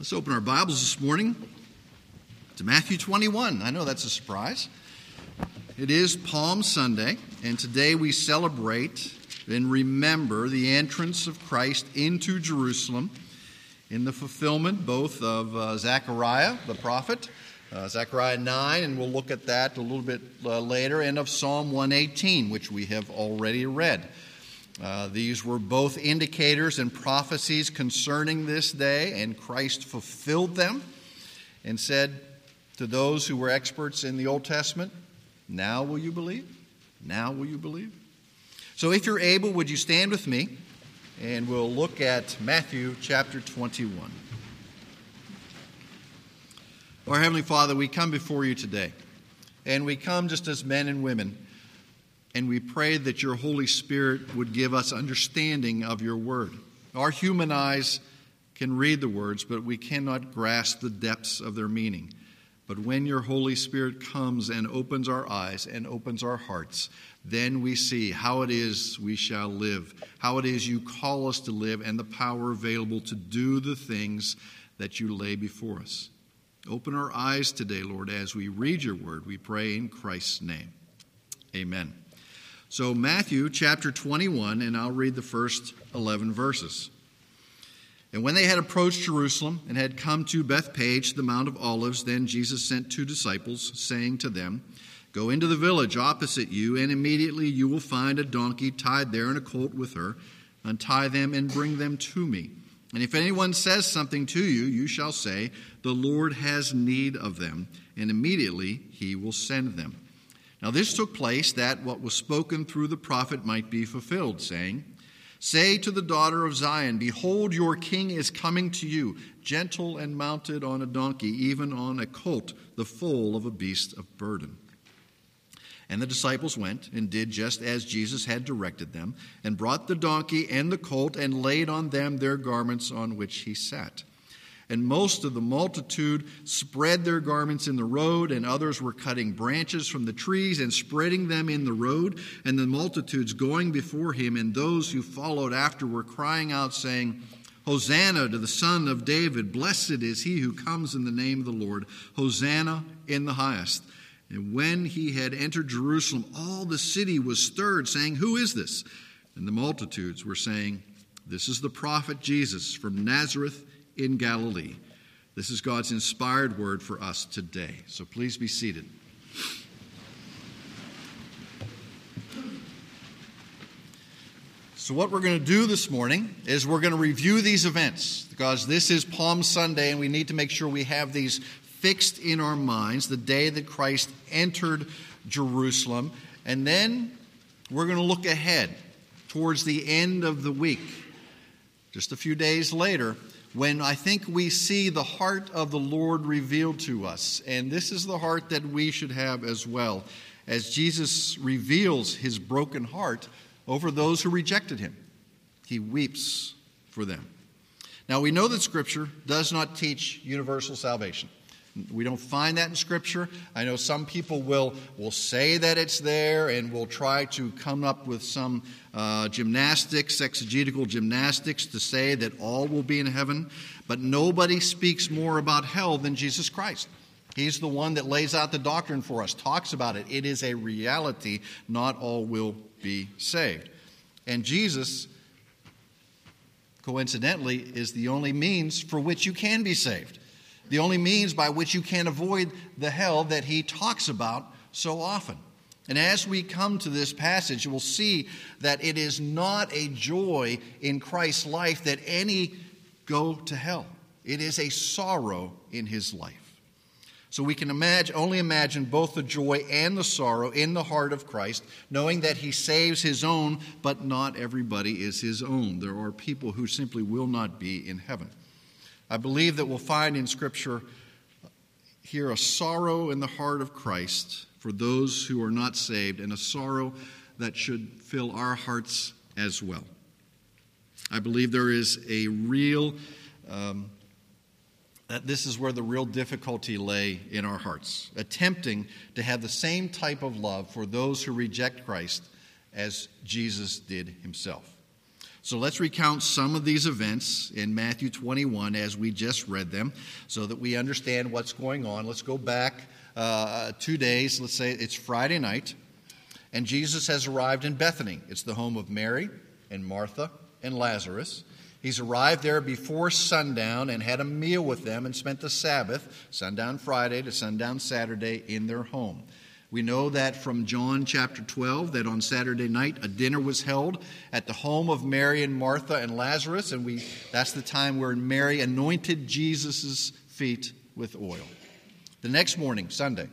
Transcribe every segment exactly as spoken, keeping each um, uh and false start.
Let's open our Bibles this morning to Matthew twenty-one. I know that's a surprise. It is Palm Sunday, and today we celebrate and remember the entrance of Christ into Jerusalem in the fulfillment both of uh, Zechariah, the prophet, uh, Zechariah nine, and we'll look at that a little bit uh, later, and of Psalm one eighteen, which we have already read. Uh, these were both indicators and prophecies concerning this day, and Christ fulfilled them and said to those who were experts in the Old Testament, "Now will you believe? Now will you believe?" So if you're able, would you stand with me, and we'll look at Matthew chapter twenty-one. Our Heavenly Father, we come before you today, and we come just as men and women. And we pray that your Holy Spirit would give us understanding of your word. Our human eyes can read the words, but we cannot grasp the depths of their meaning. But when your Holy Spirit comes and opens our eyes and opens our hearts, then we see how it is we shall live, how it is you call us to live, and the power available to do the things that you lay before us. Open our eyes today, Lord, as we read your word, we pray in Christ's name. Amen. So Matthew chapter twenty-one, and I'll read the first eleven verses. "And when they had approached Jerusalem and had come to Bethpage, the Mount of Olives, then Jesus sent two disciples, saying to them, 'Go into the village opposite you, and immediately you will find a donkey tied there and a colt with her. Untie them and bring them to me. And if anyone says something to you, you shall say, "The Lord has need of them," and immediately he will send them. Now this took place that what was spoken through the prophet might be fulfilled, saying, "Say to the daughter of Zion, behold, your king is coming to you, gentle and mounted on a donkey, even on a colt, the foal of a beast of burden." And the disciples went and did just as Jesus had directed them, and brought the donkey and the colt, and laid on them their garments on which he sat. And most of the multitude spread their garments in the road, and others were cutting branches from the trees and spreading them in the road. And the multitudes going before him and those who followed after were crying out, saying, "Hosanna to the Son of David. Blessed is he who comes in the name of the Lord. Hosanna in the highest." And when he had entered Jerusalem, all the city was stirred, saying, "Who is this?" And the multitudes were saying, "This is the prophet Jesus from Nazareth in Galilee." This is God's inspired word for us today. So please be seated. So what we're going to do this morning is we're going to review these events, because this is Palm Sunday and we need to make sure we have these fixed in our minds, the day that Christ entered Jerusalem. And then we're going to look ahead towards the end of the week, just a few days later, when I think we see the heart of the Lord revealed to us. And this is the heart that we should have as well, as Jesus reveals his broken heart over those who rejected him. He weeps for them. Now, we know that Scripture does not teach universal salvation. We don't find that in Scripture. I know some people will, will say that it's there and will try to come up with some uh, gymnastics, exegetical gymnastics, to say that all will be in heaven. But nobody speaks more about hell than Jesus Christ. He's the one that lays out the doctrine for us, talks about it. It is a reality. Not all will be saved. And Jesus, coincidentally, is the only means for which you can be saved, the only means by which you can avoid the hell that he talks about so often. And as we come to this passage, we'll see that it is not a joy in Christ's life that any go to hell. It is a sorrow in his life. So we can imagine, only imagine both the joy and the sorrow in the heart of Christ, knowing that he saves his own, but not everybody is his own. There are people who simply will not be in heaven. I believe that we'll find in Scripture here a sorrow in the heart of Christ for those who are not saved, and a sorrow that should fill our hearts as well. I believe there is a real, um, that this is where the real difficulty lay in our hearts, attempting to have the same type of love for those who reject Christ as Jesus did himself. So let's recount some of these events in Matthew twenty-one as we just read them so that we understand what's going on. Let's go back uh, two days. Let's say it's Friday night, and Jesus has arrived in Bethany. It's the home of Mary and Martha and Lazarus. He's arrived there before sundown and had a meal with them and spent the Sabbath, sundown Friday to sundown Saturday, in their home. We know that from John chapter twelve that on Saturday night a dinner was held at the home of Mary and Martha and Lazarus, and we that's the time where Mary anointed Jesus' feet with oil. The next morning, Sunday,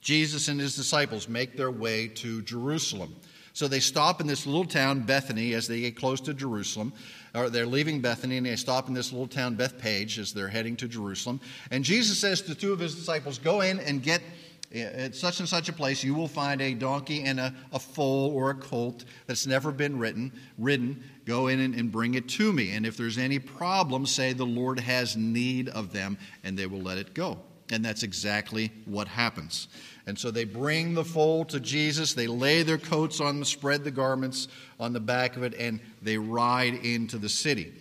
Jesus and his disciples make their way to Jerusalem. So they stop in this little town, Bethany, as they get close to Jerusalem. Or they're leaving Bethany, and they stop in this little town, Bethpage, as they're heading to Jerusalem. And Jesus says to two of his disciples, go in and get at such and such a place. You will find a donkey and a, a foal or a colt that's never been ridden. ridden. Go in and, and bring it to me. And if there's any problem, say the Lord has need of them, and they will let it go. And that's exactly what happens. And so they bring the foal to Jesus. They lay their coats on them, spread the garments on the back of it, and they ride into the city.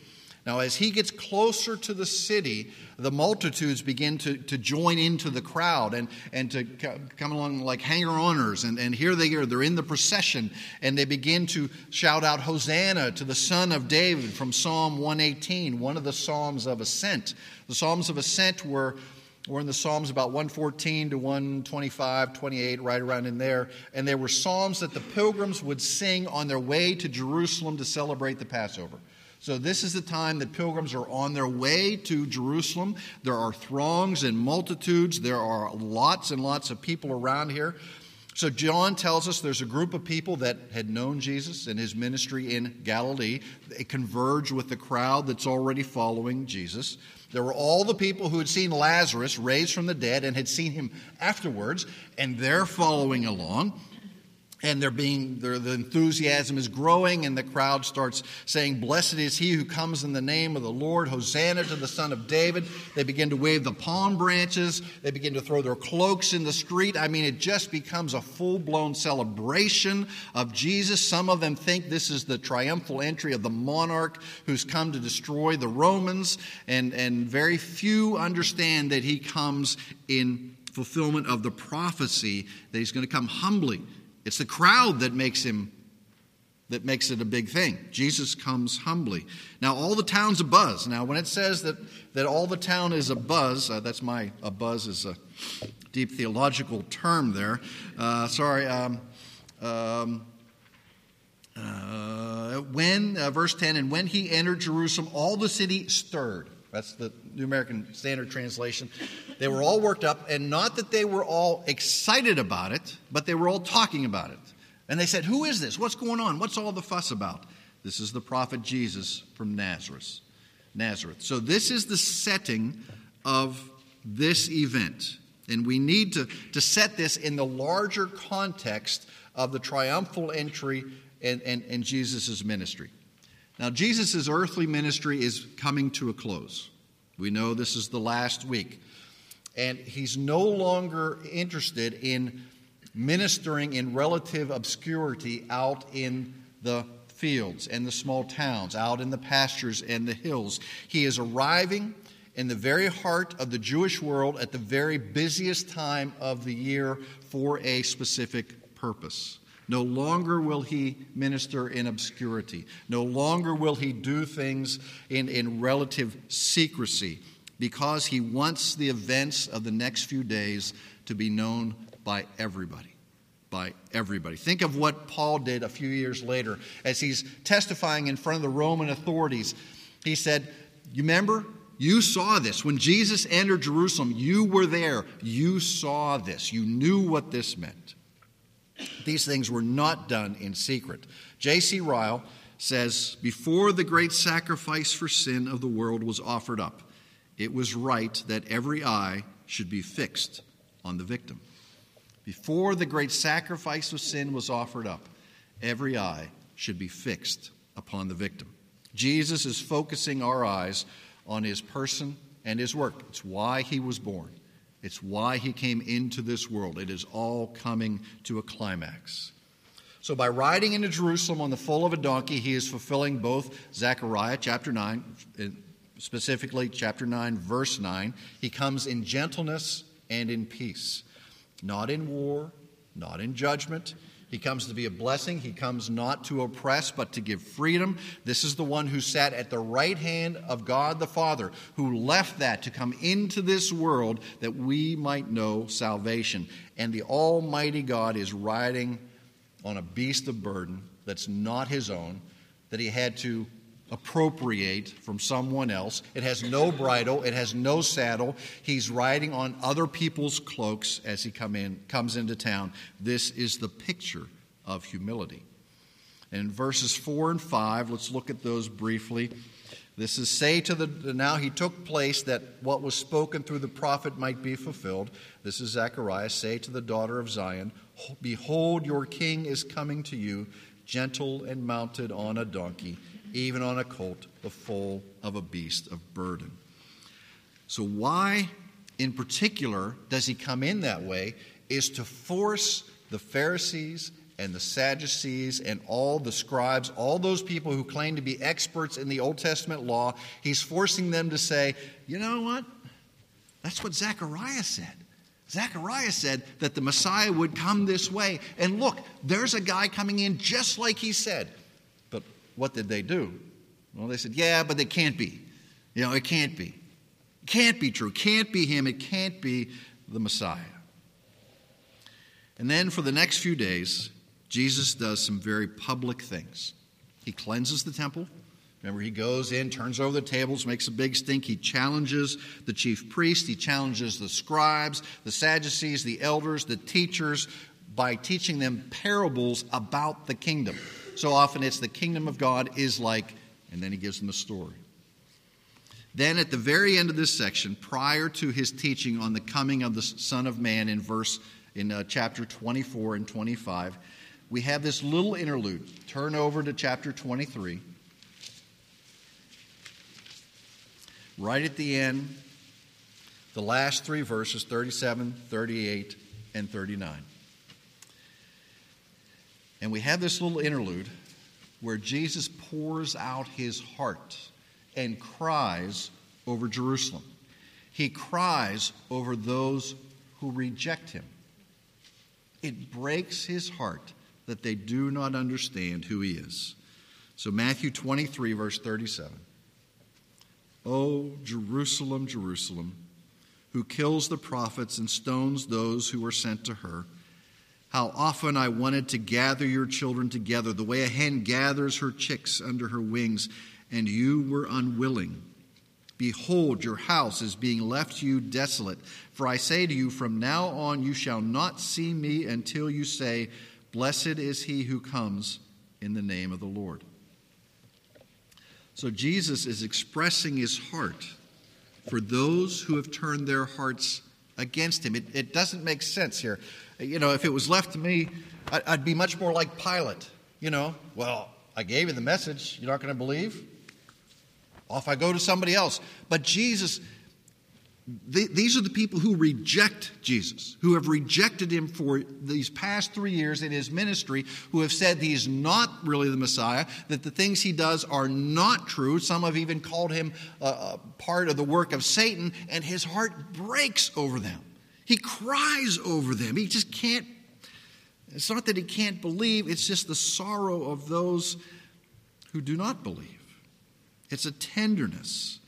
Now, as he gets closer to the city, the multitudes begin to, to join into the crowd and, and to come along like hanger-oners. And, and here they are. They're in the procession, and they begin to shout out, Hosanna to the Son of David, from Psalm one eighteen, one of the Psalms of Ascent. The Psalms of Ascent were... We're in the Psalms about one fourteen to one twenty-five, twenty-eight, right around in there. And they were psalms that the pilgrims would sing on their way to Jerusalem to celebrate the Passover. So this is the time that pilgrims are on their way to Jerusalem. There are throngs and multitudes. There are lots and lots of people around here. So John tells us there's a group of people that had known Jesus and his ministry in Galilee. They converge with the crowd that's already following Jesus. There were all the people who had seen Lazarus raised from the dead and had seen him afterwards, and they're following along. And they're being, they're, the enthusiasm is growing, and the crowd starts saying, blessed is he who comes in the name of the Lord, Hosanna to the Son of David. They begin to wave the palm branches. They begin to throw their cloaks in the street. I mean, it just becomes a full-blown celebration of Jesus. Some of them think this is the triumphal entry of the monarch who's come to destroy the Romans, and, and very few understand that he comes in fulfillment of the prophecy that he's going to come humbly. It's the crowd that makes him, that makes it a big thing. Jesus comes humbly. Now, all the town's abuzz. Now, when it says that, that all the town is abuzz, uh, that's my, abuzz is a deep theological term there. Uh, sorry. Um, um, uh, when, uh, verse ten, and when he entered Jerusalem, all the city stirred. That's the New American Standard Translation. They were all worked up, and not that they were all excited about it, but they were all talking about it. And they said, who is this? What's going on? What's all the fuss about? This is the prophet Jesus from Nazareth. Nazareth. So this is the setting of this event. And we need to, to set this in the larger context of the triumphal entry and, and, and Jesus' ministry. Now, Jesus' earthly ministry is coming to a close. We know this is the last week. And he's no longer interested in ministering in relative obscurity out in the fields and the small towns, out in the pastures and the hills. He is arriving in the very heart of the Jewish world at the very busiest time of the year for a specific purpose. No longer will he minister in obscurity. No longer will he do things in, in relative secrecy, because he wants the events of the next few days to be known by everybody. By everybody. Think of what Paul did a few years later as he's testifying in front of the Roman authorities. He said, you remember? You saw this. When Jesus entered Jerusalem, you were there. You saw this. You knew what this meant. These things were not done in secret. J C Ryle says, before the great sacrifice for sin of the world was offered up, it was right that every eye should be fixed on the victim. Before the great sacrifice of sin was offered up, every eye should be fixed upon the victim. Jesus is focusing our eyes on his person and his work. It's why he was born. It's why he came into this world. It is all coming to a climax. So by riding into Jerusalem on the foal of a donkey, he is fulfilling both Zechariah chapter nine, specifically chapter nine, verse nine. He comes in gentleness and in peace, not in war, not in judgment. He comes to be a blessing. He comes not to oppress, but to give freedom. This is the one who sat at the right hand of God the Father, who left that to come into this world that we might know salvation. And the Almighty God is riding on a beast of burden that's not his own, that he had to appropriate from someone else. It has no bridle. It has no saddle. He's riding on other people's cloaks as he come in, comes into town. This is the picture of humility. And in verses four and five, let's look at those briefly. This is, say to the, now he took place that what was spoken through the prophet might be fulfilled. This is Zechariah, say to the daughter of Zion, behold, your king is coming to you, gentle and mounted on a donkey, even on a colt, the foal of a beast of burden. So why, in particular, does he come in that way is to force the Pharisees and the Sadducees and all the scribes, all those people who claim to be experts in the Old Testament law, he's forcing them to say, you know what? That's what Zechariah said. Zechariah said that the Messiah would come this way. And look, there's a guy coming in just like he said. But what did they do? Well, they said, yeah, but it can't be. You know, it can't be. It can't be true. Can't be him. It can't be the Messiah. And then for the next few days, Jesus does some very public things. He cleanses the temple. Remember, he goes in, turns over the tables, makes a big stink. He challenges the chief priests. He challenges the scribes, the Sadducees, the elders, the teachers, by teaching them parables about the kingdom. So often it's the kingdom of God is like, and then he gives them a story. Then at the very end of this section, prior to his teaching on the coming of the Son of Man in verse in uh, chapter twenty-four and twenty-five, we have this little interlude. Turn over to chapter twenty-three. Right at the end, the last three verses, thirty-seven, thirty-eight, and thirty-nine. And we have this little interlude where Jesus pours out his heart and cries over Jerusalem. He cries over those who reject him. It breaks his heart that they do not understand who he is. So Matthew twenty-three, verse thirty-seven. O Jerusalem, Jerusalem, who kills the prophets and stones those who are sent to her. How often I wanted to gather your children together, the way a hen gathers her chicks under her wings, and you were unwilling. Behold, your house is being left to you desolate. For I say to you, from now on you shall not see me until you say, blessed is he who comes in the name of the Lord. So Jesus is expressing his heart for those who have turned their hearts against him. It, it doesn't make sense here. You know, if it was left to me, I, I'd be much more like Pilate. You know, well, I gave you the message. You're not going to believe? Off I go to somebody else. But Jesus, th- these are the people who reject Jesus, who have rejected him for these past three years in his ministry, who have said he's not really the Messiah, that the things he does are not true. Some have even called him uh, part of the work of Satan, and his heart breaks over them. He cries over them. He just can't, it's not that he can't believe, it's just the sorrow of those who do not believe. It's a tenderness.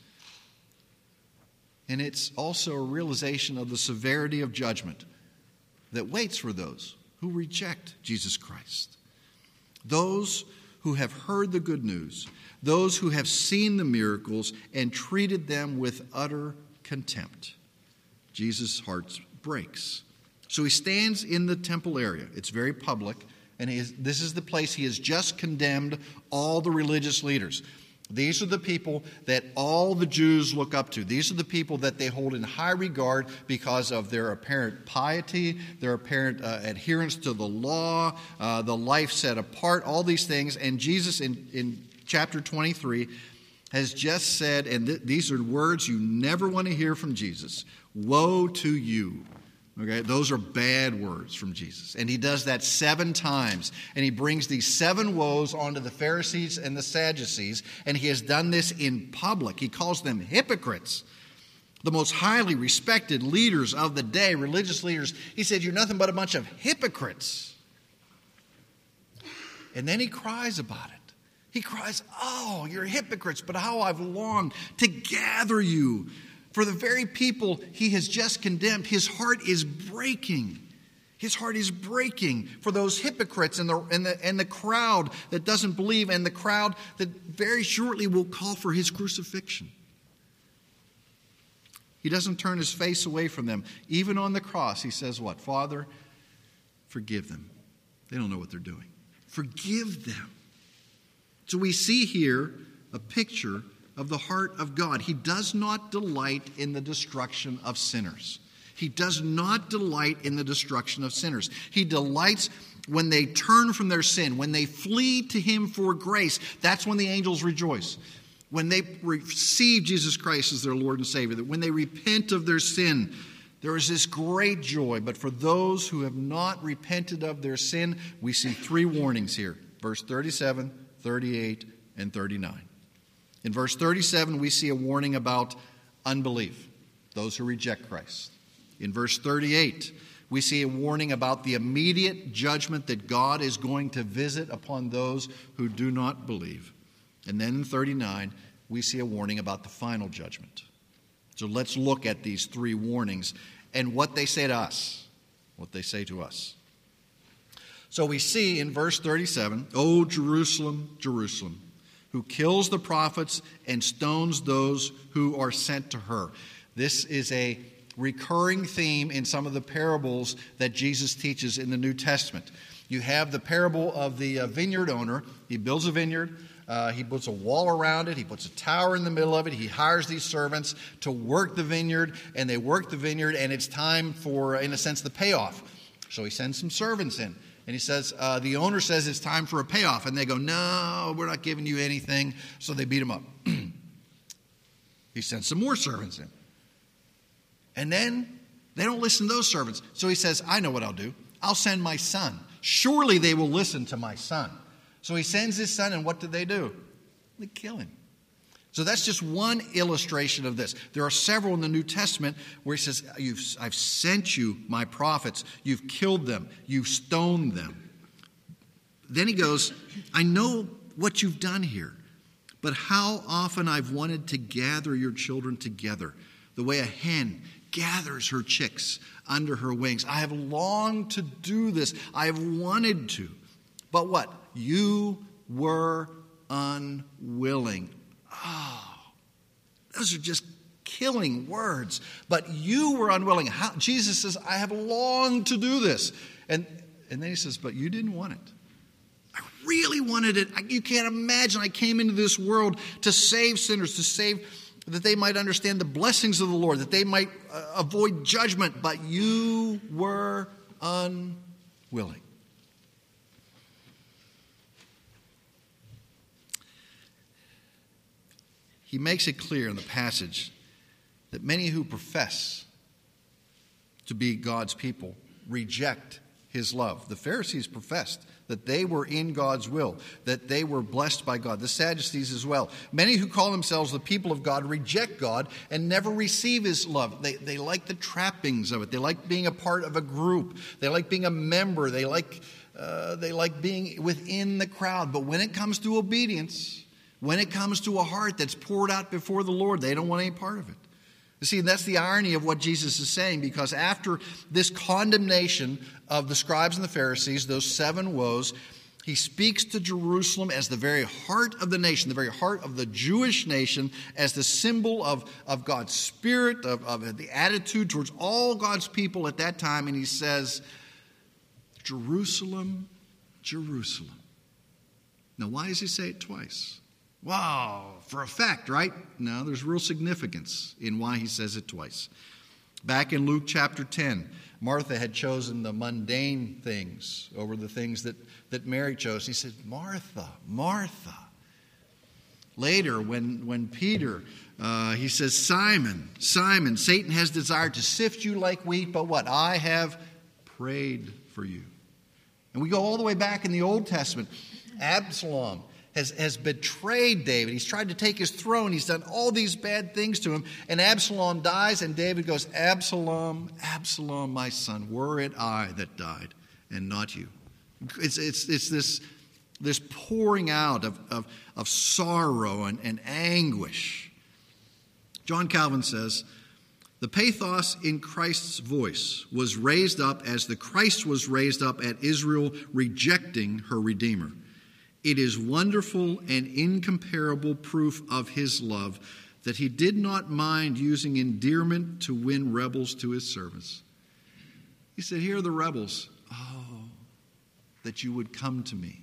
And it's also a realization of the severity of judgment that waits for those who reject Jesus Christ. Those who have heard the good news, those who have seen the miracles and treated them with utter contempt. Jesus' heart breaks. So he stands in the temple area. It's very public, and he is, this is the place he has just condemned all the religious leaders. These are the people that all the Jews look up to. These are the people that they hold in high regard because of their apparent piety, their apparent uh, adherence to the law, uh, the life set apart, all these things. And Jesus in, in chapter twenty-three has just said, and th- these are words you never want to hear from Jesus, woe to you, Okay, those are bad words from Jesus. And he does that seven times. And he brings these seven woes onto the Pharisees and the Sadducees. And he has done this in public. He calls them hypocrites, the most highly respected leaders of the day, religious leaders. He said, you're nothing but a bunch of hypocrites. And then he cries about it. He cries, oh, you're hypocrites, but how I've longed to gather you. For the very people he has just condemned, his heart is breaking. His heart is breaking for those hypocrites and the, and the, and the crowd that doesn't believe, and the crowd that very shortly will call for his crucifixion. He doesn't turn his face away from them. Even on the cross, he says what? Father, forgive them. They don't know what they're doing. Forgive them. So we see here a picture of the heart of God. He does not delight in the destruction of sinners. He does not delight in the destruction of sinners. He delights when they turn from their sin, when they flee to him for grace. That's when the angels rejoice. When they receive Jesus Christ as their Lord and Savior, that when they repent of their sin, there is this great joy. But for those who have not repented of their sin, we see three warnings here. Verse thirty-seven, thirty-eight, and thirty-nine. In verse thirty-seven, we see a warning about unbelief, those who reject Christ. In verse thirty-eight, we see a warning about the immediate judgment that God is going to visit upon those who do not believe. And then in thirty-nine, we see a warning about the final judgment. So let's look at these three warnings and what they say to us, what they say to us. So we see in verse thirty-seven, O Jerusalem, Jerusalem, who kills the prophets and stones those who are sent to her. This is a recurring theme in some of the parables that Jesus teaches in the New Testament. You have the parable of the vineyard owner. He builds a vineyard. Uh, he puts a wall around it. He puts a tower in the middle of it. He hires these servants to work the vineyard, and they work the vineyard, and it's time for, in a sense, the payoff. So he sends some servants in. And he says, uh, the owner says it's time for a payoff. And they go, no, we're not giving you anything. So they beat him up. He sends some more servants in. And then they don't listen to those servants. So he says, I know what I'll do. I'll send my son. Surely they will listen to my son. So he sends his son, and what do they do? They kill him. So that's just one illustration of this. There are several in the New Testament where he says, you've, I've sent you my prophets. You've killed them. You've stoned them. Then he goes, I know what you've done here, but how often I've wanted to gather your children together, the way a hen gathers her chicks under her wings. I have longed to do this. I have wanted to. But what? You were unwilling. Oh, those are just killing words. But you were unwilling. How, Jesus says, I have longed to do this. And, and then he says, but you didn't want it. I really wanted it. I, you can't imagine. I came into this world to save sinners, to save that they might understand the blessings of the Lord, that they might uh, avoid judgment. But you were unwilling. He makes it clear in the passage that many who profess to be God's people reject his love. The Pharisees professed that they were in God's will, that they were blessed by God. The Sadducees as well. Many who call themselves the people of God reject God and never receive his love. They, they like the trappings of it. They like being a part of a group. They like being a member. They like, uh, they like being within the crowd. But when it comes to obedience, when it comes to a heart that's poured out before the Lord, they don't want any part of it. You see, that's the irony of what Jesus is saying, because after this condemnation of the scribes and the Pharisees, those seven woes, he speaks to Jerusalem as the very heart of the nation, the very heart of the Jewish nation, as the symbol of, of God's spirit, of, of the attitude towards all God's people at that time. And he says, Jerusalem, Jerusalem. Now, why does he say it twice? Wow, for a fact, right? No, there's real significance in why he says it twice. Back in Luke chapter ten, Martha had chosen the mundane things over the things that, that Mary chose. He said, Martha, Martha. later when, when Peter, uh, he says, Simon, Simon, Satan has desired to sift you like wheat, but what? I have prayed for you. And we go all the way back in the Old Testament. Absalom has, has betrayed David. He's tried to take his throne. He's done all these bad things to him. And Absalom dies, and David goes, Absalom, Absalom, my son, were it I that died and not you. It's, it's, it's this... This pouring out of, of, of sorrow and, and anguish. John Calvin says, the pathos in Christ's voice was raised up as the Christ was raised up at Israel rejecting her Redeemer. It is wonderful and incomparable proof of his love that he did not mind using endearment to win rebels to his service. He said, here are the rebels. Oh, that you would come to me.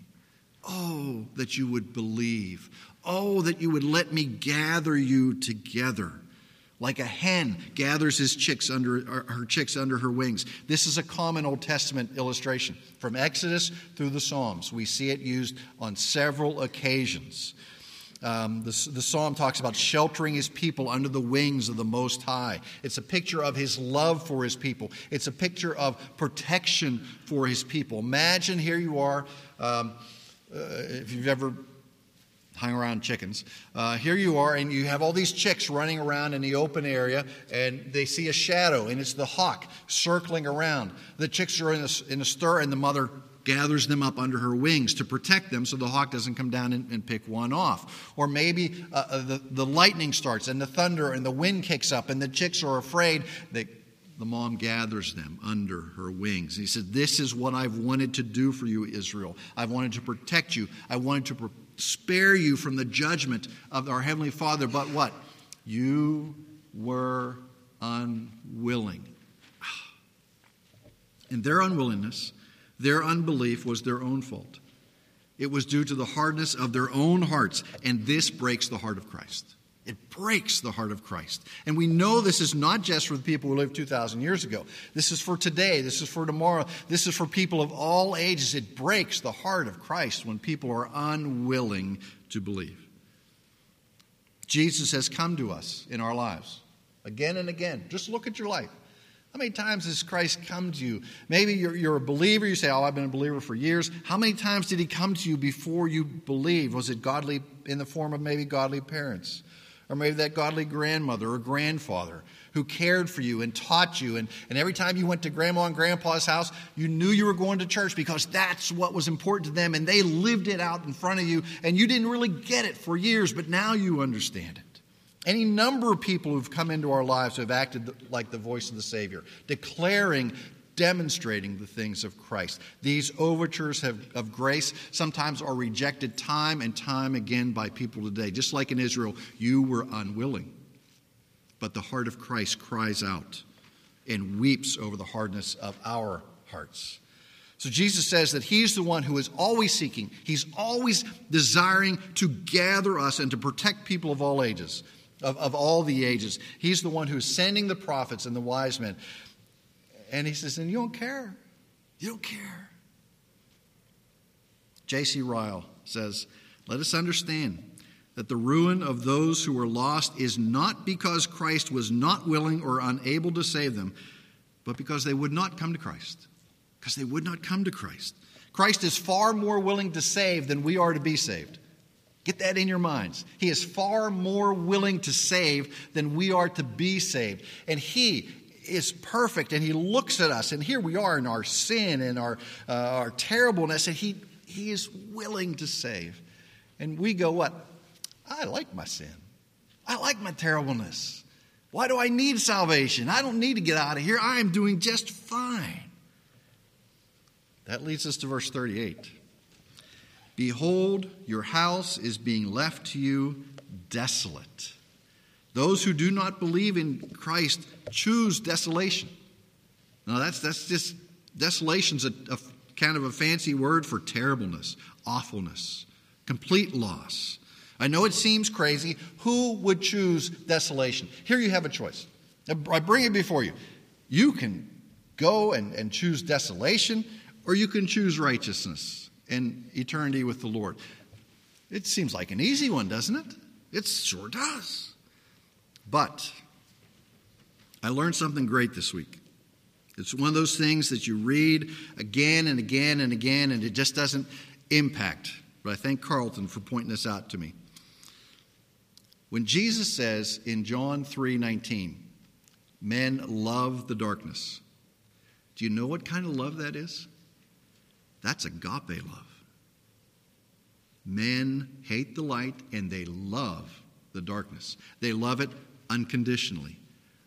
Oh, that you would believe. Oh, that you would let me gather you together. Like a hen gathers his chicks under her chicks under her wings. This is a common Old Testament illustration. From Exodus through the Psalms, we see it used on several occasions. Um, the, the Psalm talks about sheltering his people under the wings of the Most High. It's a picture of his love for his people. It's a picture of protection for his people. Imagine here you are... Um, Uh, if you've ever hung around chickens, uh, here you are, and you have all these chicks running around in the open area, and they see a shadow, and it's the hawk circling around. The chicks are in a, in a stir, and the mother gathers them up under her wings to protect them so the hawk doesn't come down and, and pick one off. Or maybe uh, the, the lightning starts, and the thunder, and the wind kicks up, and the chicks are afraid that... The mom gathers them under her wings. He said, this is what I've wanted to do for you, Israel. I've wanted to protect you. I wanted to pre- spare you from the judgment of our Heavenly Father. But what? You were unwilling. And their unwillingness, their unbelief was their own fault. It was due to the hardness of their own hearts. And this breaks the heart of Christ. It breaks the heart of Christ. And we know this is not just for the people who lived two thousand years ago. This is for today. This is for tomorrow. This is for people of all ages. It breaks the heart of Christ when people are unwilling to believe. Jesus has come to us in our lives again and again. Just look at your life. How many times has Christ come to you? Maybe you're, you're a believer. You say, oh, I've been a believer for years. How many times did he come to you before you believed? Was it godly in the form of maybe godly parents? Or maybe that godly grandmother or grandfather who cared for you and taught you. And, and every time you went to Grandma and Grandpa's house, you knew you were going to church because that's what was important to them. And they lived it out in front of you. And you didn't really get it for years, but now you understand it. Any number of people who've come into our lives who have acted like the voice of the Savior, declaring, demonstrating the things of Christ. These overtures have, of grace sometimes are rejected time and time again by people today. Just like in Israel, you were unwilling. But the heart of Christ cries out and weeps over the hardness of our hearts. So Jesus says that he's the one who is always seeking. He's always desiring to gather us and to protect people of all ages, of, of all the ages. He's the one who is sending the prophets and the wise men. And he says, and you don't care. You don't care. J C Ryle says, let us understand that the ruin of those who were lost is not because Christ was not willing or unable to save them, but because they would not come to Christ. Because they would not come to Christ. Christ is far more willing to save than we are to be saved. Get that in your minds. He is far more willing to save than we are to be saved. And he is perfect, and he looks at us, and here we are in our sin and our uh, our terribleness, and he he is willing to save. And we go, what? I like my sin. I like my terribleness. Why do I need salvation? I don't need to get out of here. I am doing just fine. That leads us to verse thirty-eight. Behold, your house is being left to you desolate. Those who do not believe in Christ choose desolation. Now, that's that's just, desolation's a, a kind of a fancy word for terribleness, awfulness, complete loss. I know it seems crazy. Who would choose desolation? Here you have a choice. I bring it before you. You can go and, and choose desolation, or you can choose righteousness and eternity with the Lord. It seems like an easy one, doesn't it? It sure does. But I learned something great this week. It's one of those things that you read again and again and again, and it just doesn't impact. But I thank Carlton for pointing this out to me. When Jesus says in John three nineteen, men love the darkness, do you know what kind of love that is? That's agape love. Men hate the light and they love the darkness. They love it unconditionally.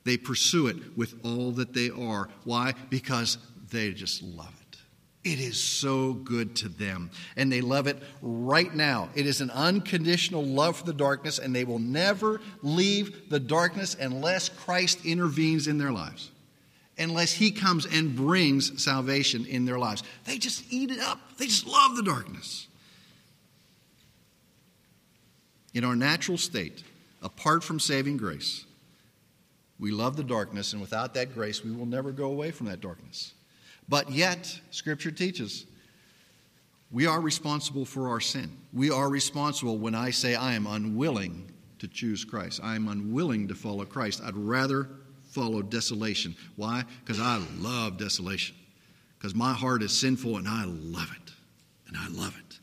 They pursue it with all that they are. Why? Because they just love it. It is so good to them. And they love it right now. It is an unconditional love for the darkness, and they will never leave the darkness unless Christ intervenes in their lives, unless he comes and brings salvation in their lives. They just eat it up. They just love the darkness. In our natural state, apart from saving grace, we love the darkness, and without that grace, we will never go away from that darkness. But yet, Scripture teaches, we are responsible for our sin. We are responsible when I say I am unwilling to choose Christ. I am unwilling to follow Christ. I'd rather follow desolation. Why? Because I love desolation. Because my heart is sinful, and I love it. And I love it.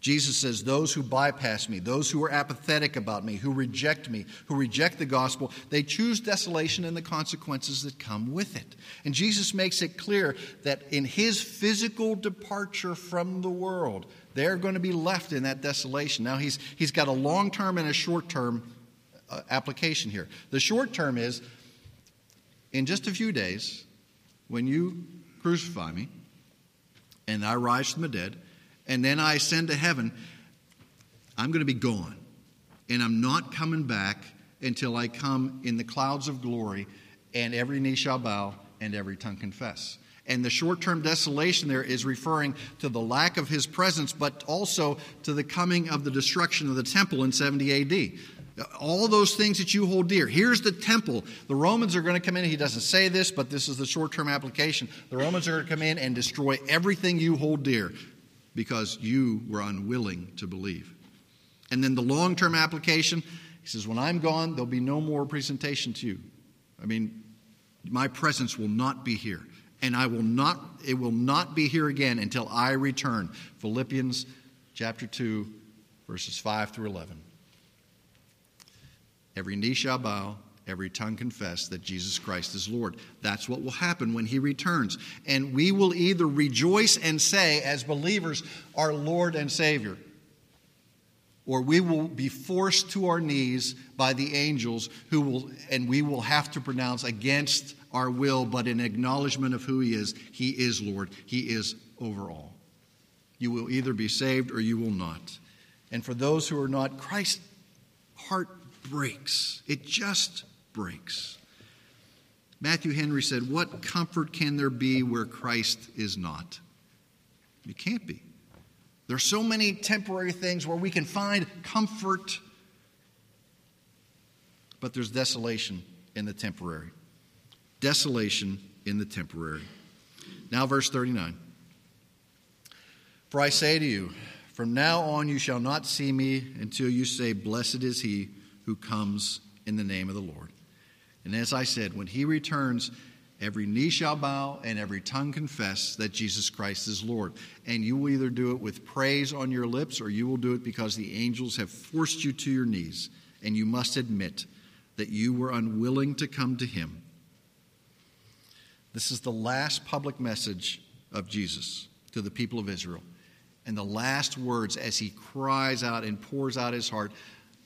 Jesus says, those who bypass me, those who are apathetic about me, who reject me, who reject the gospel, they choose desolation and the consequences that come with it. And Jesus makes it clear that in his physical departure from the world, they're going to be left in that desolation. Now, he's, he's got a long-term and a short-term uh, application here. The short-term is, in just a few days, when you crucify me and I rise from the dead, and then I ascend to heaven, I'm going to be gone. And I'm not coming back until I come in the clouds of glory, and every knee shall bow and every tongue confess. And the short-term desolation there is referring to the lack of his presence, but also to the coming of the destruction of the temple in seventy A D. All those things that you hold dear. Here's the temple. The Romans are going to come in. He doesn't say this, but this is the short-term application. The Romans are going to come in and destroy everything you hold dear, because you were unwilling to believe. And then the long-term application, he says, when I'm gone, there'll be no more presentation to you. I mean, my presence will not be here, and I will not, it will not be here again until I return. Philippians chapter two, verses five through eleven. Every knee shall bow, every tongue confess that Jesus Christ is Lord. That's what will happen when he returns. And we will either rejoice and say, as believers, our Lord and Savior, or we will be forced to our knees by the angels, who will, and we will have to pronounce against our will, but in acknowledgement of who he is. He is Lord. He is over all. You will either be saved or you will not. And for those who are not, Christ's heart breaks. It just breaks. Matthew Henry said, what comfort can there be where Christ is not? It can't be. There are so many temporary things where we can find comfort, but there's desolation in the temporary. Desolation in the temporary. Now, verse thirty-nine. For I say to you, from now on you shall not see me until you say, blessed is he who comes in the name of the Lord. And as I said, when he returns, every knee shall bow and every tongue confess that Jesus Christ is Lord. And you will either do it with praise on your lips, or you will do it because the angels have forced you to your knees, and you must admit that you were unwilling to come to him. This is the last public message of Jesus to the people of Israel. And the last words as he cries out and pours out his heart,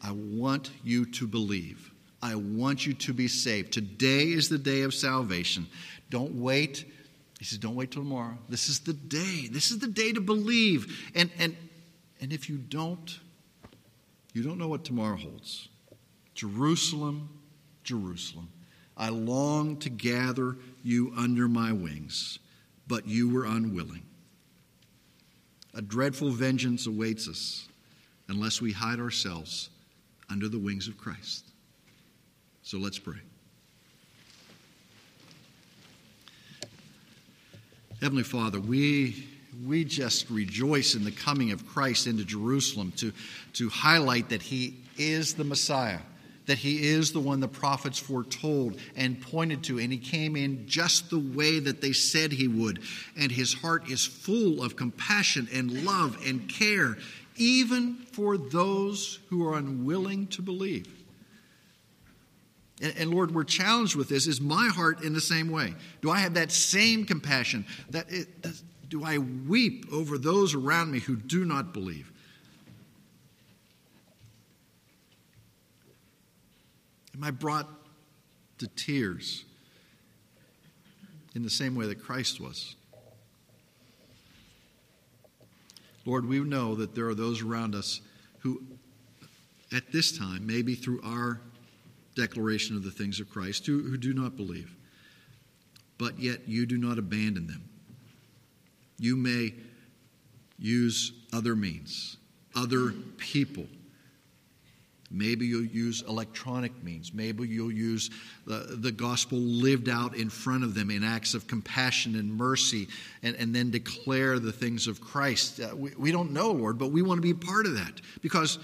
I want you to believe. I want you to be saved. Today is the day of salvation. Don't wait. He says, don't wait till tomorrow. This is the day. This is the day to believe. And and and if you don't, you don't know what tomorrow holds. Jerusalem, Jerusalem, I long to gather you under my wings, but you were unwilling. A dreadful vengeance awaits us unless we hide ourselves under the wings of Christ. So let's pray. Heavenly Father, we we just rejoice in the coming of Christ into Jerusalem to, to highlight that he is the Messiah, that he is the one the prophets foretold and pointed to, and he came in just the way that they said he would. And his heart is full of compassion and love and care, even for those who are unwilling to believe. And, and Lord, we're challenged with this. Is my heart in the same way? Do I have that same compassion? That it, does, do I weep over those around me who do not believe? Am I brought to tears in the same way that Christ was? Lord, we know that there are those around us who, at this time, maybe through our declaration of the things of Christ, who, who do not believe, but yet you do not abandon them. You may use other means, other people. Maybe you'll use electronic means. Maybe you'll use the, the gospel lived out in front of them in acts of compassion and mercy, and, and then declare the things of Christ. Uh, we, we don't know, Lord, but we want to be part of that, because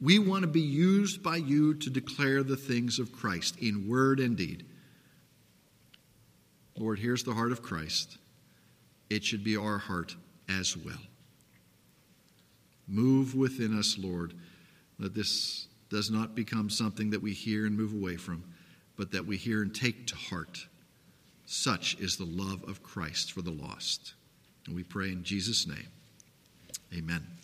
we want to be used by you to declare the things of Christ in word and deed. Lord, here's the heart of Christ. It should be our heart as well. Move within us, Lord, that this does not become something that we hear and move away from, but that we hear and take to heart. Such is the love of Christ for the lost. And we pray in Jesus' name. Amen.